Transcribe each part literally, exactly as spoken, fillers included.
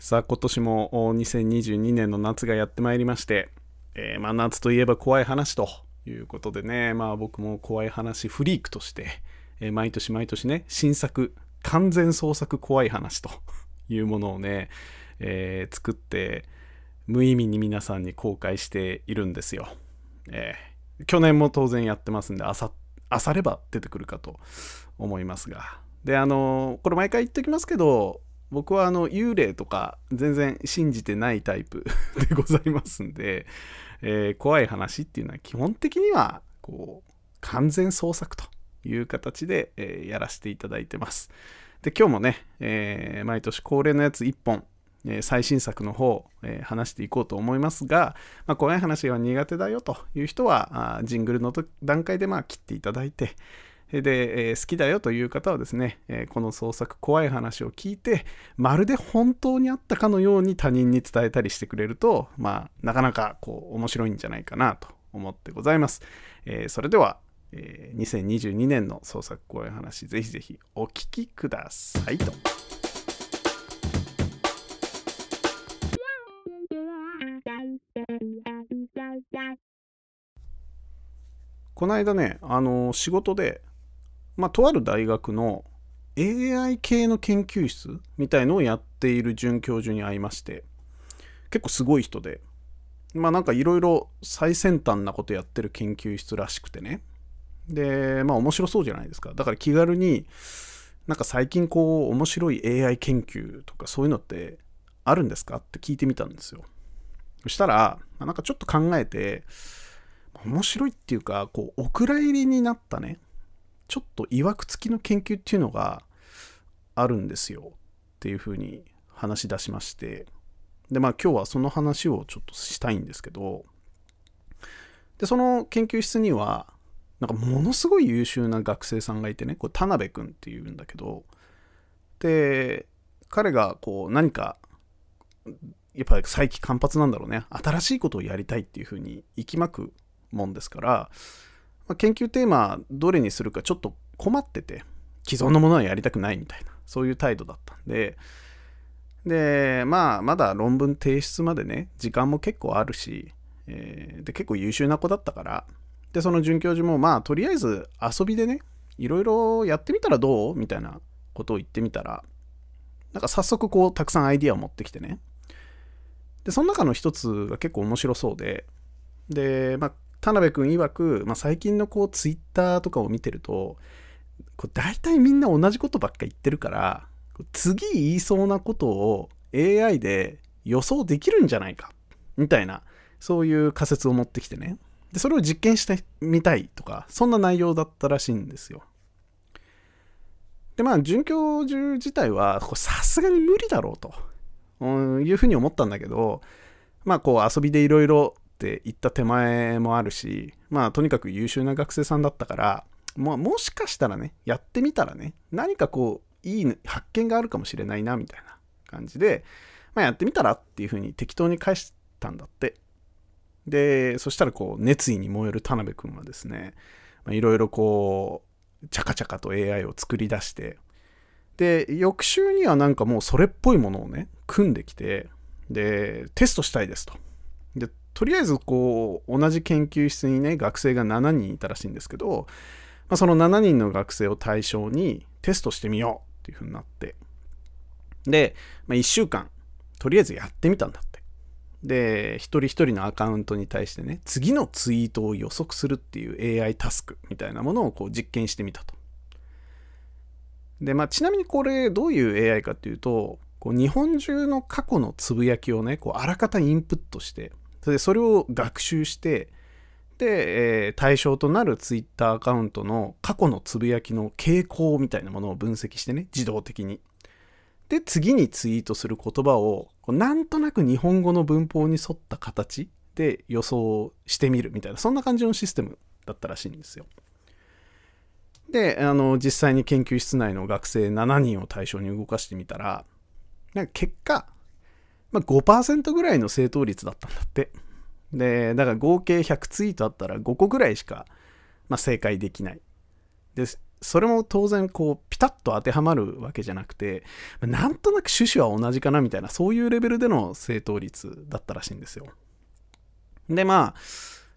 さあ今年もにせんにじゅうにねんの夏がやってまいりまして、えー、まあ夏といえば怖い話ということでね、まあ僕も怖い話フリークとして、えー、毎年毎年ね、新作完全創作怖い話というものをね、えー、作って無意味に皆さんに公開しているんですよ。えー、去年も当然やってますんで、あさ、あされば出てくるかと思いますが。で、あの、これ毎回言っておきますけど、僕はあの幽霊とか全然信じてないタイプでございますんで、えー、怖い話っていうのは基本的にはこう完全創作という形で、えー、やらせていただいてます。で、今日もね、えー、毎年恒例のやついっぽん、えー、最新作の方、えー、話していこうと思いますが、まあ、怖い話が苦手だよという人は、ジングルの段階でまあ切っていただいて、で、えー、好きだよという方はですね、えー、この創作怖い話を聞いて、まるで本当にあったかのように他人に伝えたりしてくれると、まあ、なかなかこう面白いんじゃないかなと思ってございます。えー、それでは、えー、にせんにじゅうにねんの創作怖い話、ぜひぜひお聞きくださいと。この間ね、あのー、仕事で、まあ、とある大学の エーアイ 系の研究室みたいのをやっている准教授に会いまして、結構すごい人で、まあなんかいろいろ最先端なことやってる研究室らしくてね、でまあ面白そうじゃないですか。だから気軽になんか最近こう面白い エーアイ 研究とかそういうのってあるんですかって聞いてみたんですよ。そしたらなんかちょっと考えて、面白いっていうかこうお蔵入りになったね、ちょっといわくつきの研究っていうのがあるんですよっていうふうに話し出しまして、でまあ今日はその話をちょっとしたいんですけど、でその研究室にはなんかものすごい優秀な学生さんがいてね、これ田辺くんっていうんだけど、で彼がこう何かやっぱり再起間髪なんだろうね、新しいことをやりたいっていうふうに息巻くもんですから、まあ、研究テーマどれにするかちょっと困ってて、既存のものはやりたくないみたいな、そういう態度だったんで、でまあまだ論文提出までね時間も結構あるし、えー、で結構優秀な子だったから、でその准教授もまあとりあえず遊びでねいろいろやってみたらどうみたいなことを言ってみたら、なんか早速こうたくさんアイディアを持ってきてね、でその中の一つが結構面白そうで、でまあ田辺くん曰く、まあ、最近のこうツイッターとかを見てるとこう大体みんな同じことばっか言ってるから、次言いそうなことを エーアイ で予想できるんじゃないかみたいな、そういう仮説を持ってきてね、でそれを実験してみたいとか、そんな内容だったらしいんですよ。でまあ准教授自体はさすがに無理だろうと、うん、いうふうに思ったんだけど、まあこう遊びでいろいろって言った手前もあるし、まあとにかく優秀な学生さんだったから、まあ、もしかしたらねやってみたらね何かこういい発見があるかもしれないなみたいな感じで、まあ、やってみたらっていうふうに適当に返したんだって。でそしたらこう熱意に燃える田辺くんはですね、いろいろこうチャカチャカと エーアイ を作り出して、で翌週にはなんかもうそれっぽいものをね組んできて、でテストしたいですと。でとりあえずこう同じ研究室にね学生がななにんいたらしいんですけど、まあ、そのななにんの学生を対象にテストしてみようっていうふうになって、で、まあ、いっしゅうかんとりあえずやってみたんだって。で一人一人のアカウントに対してね次のツイートを予測するっていう エーアイ タスクみたいなものをこう実験してみたと。でまあちなみにこれどういう エーアイ かっていうと、こう日本中の過去のつぶやきをねこうあらかたインプットして、でそれを学習して、で、えー、対象となるツイッターアカウントの過去のつぶやきの傾向みたいなものを分析してね自動的に、で次にツイートする言葉をなんとなく日本語の文法に沿った形で予想してみるみたいな、そんな感じのシステムだったらしいんですよ。であの実際に研究室内の学生ななにんを対象に動かしてみたら、なんか結果まあ、ごパーセント ぐらいの正答率だったんだって。で、だから合計ひゃくツイートあったらごこぐらいしか、まあ、正解できない。で、それも当然こうピタッと当てはまるわけじゃなくて、なんとなく趣旨は同じかなみたいな、そういうレベルでの正答率だったらしいんですよ。でまあ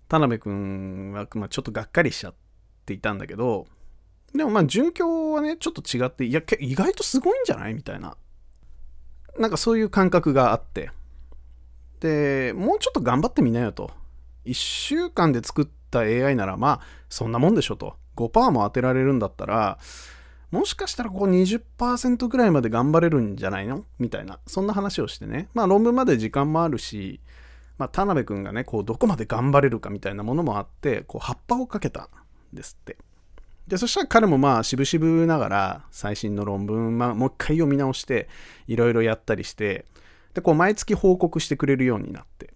田辺くんは、まあ、ちょっとがっかりしちゃっていたんだけど、でもまあ準教はねちょっと違って、いや意外とすごいんじゃないみたいな、なんかそういう感覚があって、でもうちょっと頑張ってみなよと、いっしゅうかんで作った エーアイ ならまあそんなもんでしょと、 ごパーセント も当てられるんだったらもしかしたらこう にじゅっパーセント ぐらいまで頑張れるんじゃないのみたいな、そんな話をしてね、まあ論文まで時間もあるし、まあ、田辺くんがねこうどこまで頑張れるかみたいなものもあって、こう葉っぱをかけたんですって。でそしたら彼もまあ渋々ながら最新の論文、まあ、もう一回読み直していろいろやったりして、でこう毎月報告してくれるようになって、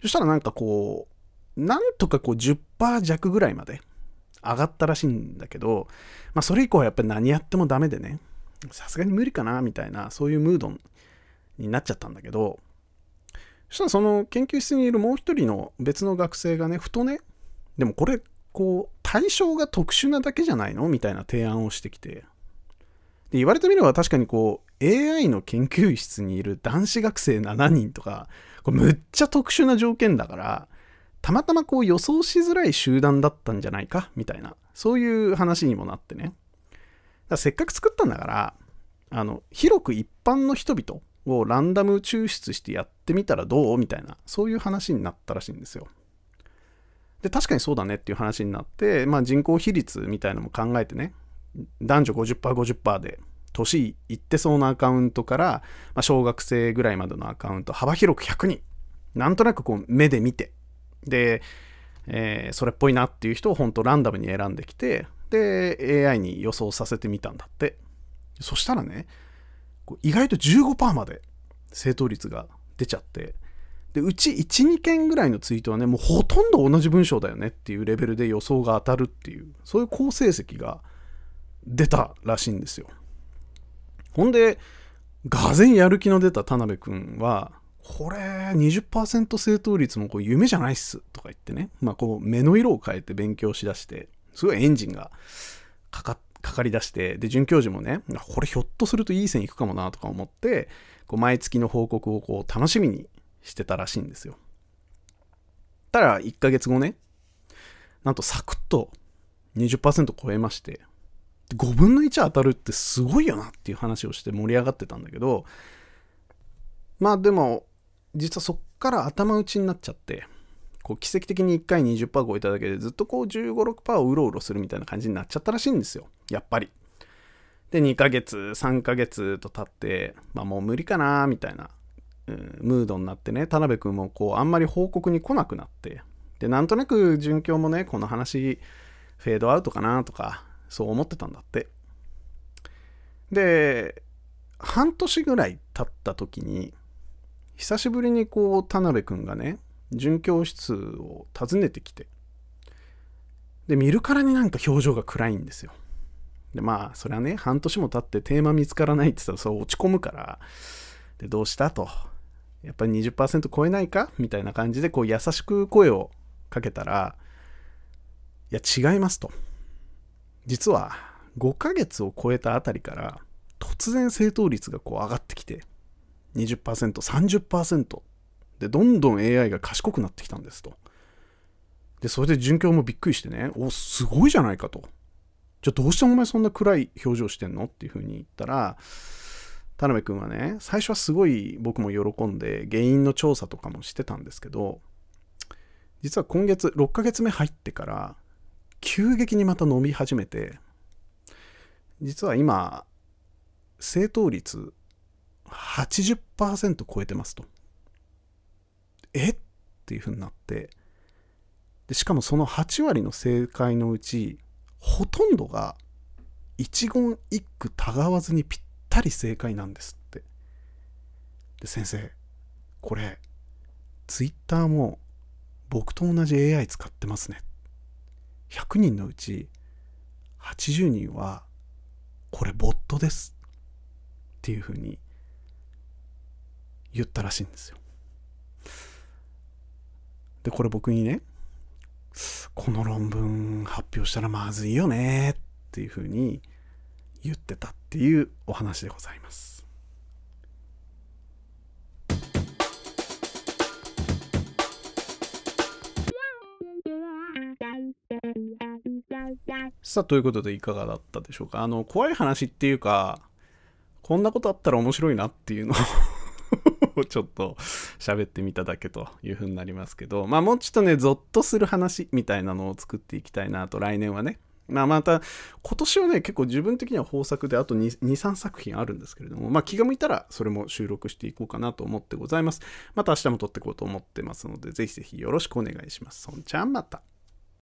そしたらなんかこうなんとかこう じゅっパーセント 弱ぐらいまで上がったらしいんだけど、まあ、それ以降はやっぱり何やってもダメでね、さすがに無理かなみたいな、そういうムードになっちゃったんだけど、そしたらその研究室にいるもう一人の別の学生がね、ふとね、でもこれこう対象が特殊なだけじゃないのみたいな提案をしてきて、で言われてみれば確かにこう エーアイ の研究室にいる男子学生ななにんとか、これむっちゃ特殊な条件だから、たまたまこう予想しづらい集団だったんじゃないかみたいな、そういう話にもなってね、だからせっかく作ったんだから、あの広く一般の人々をランダム抽出してやってみたらどうみたいな、そういう話になったらしいんですよ。で確かにそうだねっていう話になって、まあ、人口比率みたいなのも考えてね、男女 ごじゅっパーセントごじゅっパーセント で年いってそうなアカウントから、まあ、小学生ぐらいまでのアカウント幅広くひゃくにん、なんとなくこう目で見て、で、えー、それっぽいなっていう人を本当ランダムに選んできて、で エーアイ に予想させてみたんだって。そしたらね意外と じゅうごパーセント まで正答率が出ちゃって、でうち いちにけんぐらいのツイートはね、もうほとんど同じ文章だよねっていうレベルで予想が当たるっていう、そういう好成績が出たらしいんですよ。ほんでがぜんやる気の出た田辺くんは、これ にじゅっパーセント 正答率もこう夢じゃないっすとか言ってね、まあ、こう目の色を変えて勉強しだして、すごいエンジンがかかってかかりだして、で准教授もね、これひょっとするといい線いくかもなとか思って、こう毎月の報告をこう楽しみにしてたらしいんですよ。ただいっかげつごね、なんとサクッと にじゅっパーセント 超えまして、ごぶんのいち当たるってすごいよなっていう話をして盛り上がってたんだけど、まあでも実はそっから頭打ちになっちゃって、こう奇跡的にいっかい にじゅっパーセント 超えただけでずっとこう じゅうご、ろくパーセント をうろうろするみたいな感じになっちゃったらしいんですよ、やっぱり。でにかげつさんかげつと経って、まあ、もう無理かなみたいな、うん、ムードになってね、田辺くんもこうあんまり報告に来なくなって、でなんとなく準教もね、この話フェードアウトかなとかそう思ってたんだって。で半年ぐらい経った時に久しぶりにこう田辺くんがね準教室を訪ねてきて、で見るからになんか表情が暗いんですよ。でまあそれはね半年も経ってテーマ見つからないって言ったらそう落ち込むから、でどうしたと、やっぱり にじゅっパーセント 超えないかみたいな感じでこう優しく声をかけたら、いや違いますと、実はごかげつを超えたあたりから突然正答率がこう上がってきて にじゅっパーセントさんじゅっパーセントでどんどん エーアイ が賢くなってきたんですと。でそれで準教もびっくりしてね、おすごいじゃないかと、じゃあどうしてお前そんな暗い表情してんのっていう風に言ったら、田辺くんはね最初はすごい僕も喜んで原因の調査とかもしてたんですけど、実は今月ろっかげつめ入ってから急激にまた伸び始めて、実は今正答率 はちじゅっパーセント 超えてますと。えっていう風になって、でしかもそのはちわりの正解のうちほとんどが一言一句たがわずにぴったり正解なんですって。で先生これツイッターも僕と同じ エーアイ 使ってますね、ひゃくにんのうちはちじゅうにんはこれボットですっていう風に言ったらしいんですよ。でこれ僕にね、この論文発表したらまずいよねっっていうふうに言ってたっていうお話でございます。さあということでいかがだったでしょうか。あの怖い話っていうか、こんなことあったら面白いなっていうのをちょっと喋ってみただけというふうになりますけど、まあもうちょっとねゾッとする話みたいなのを作っていきたいなと、来年はね、まあまた今年はね結構自分的には豊作であとに、さんさくひんあるんですけれども、まあ気が向いたらそれも収録していこうかなと思ってございます。また明日も撮っていこうと思ってますので、ぜひぜひよろしくお願いします。そんちゃんまた。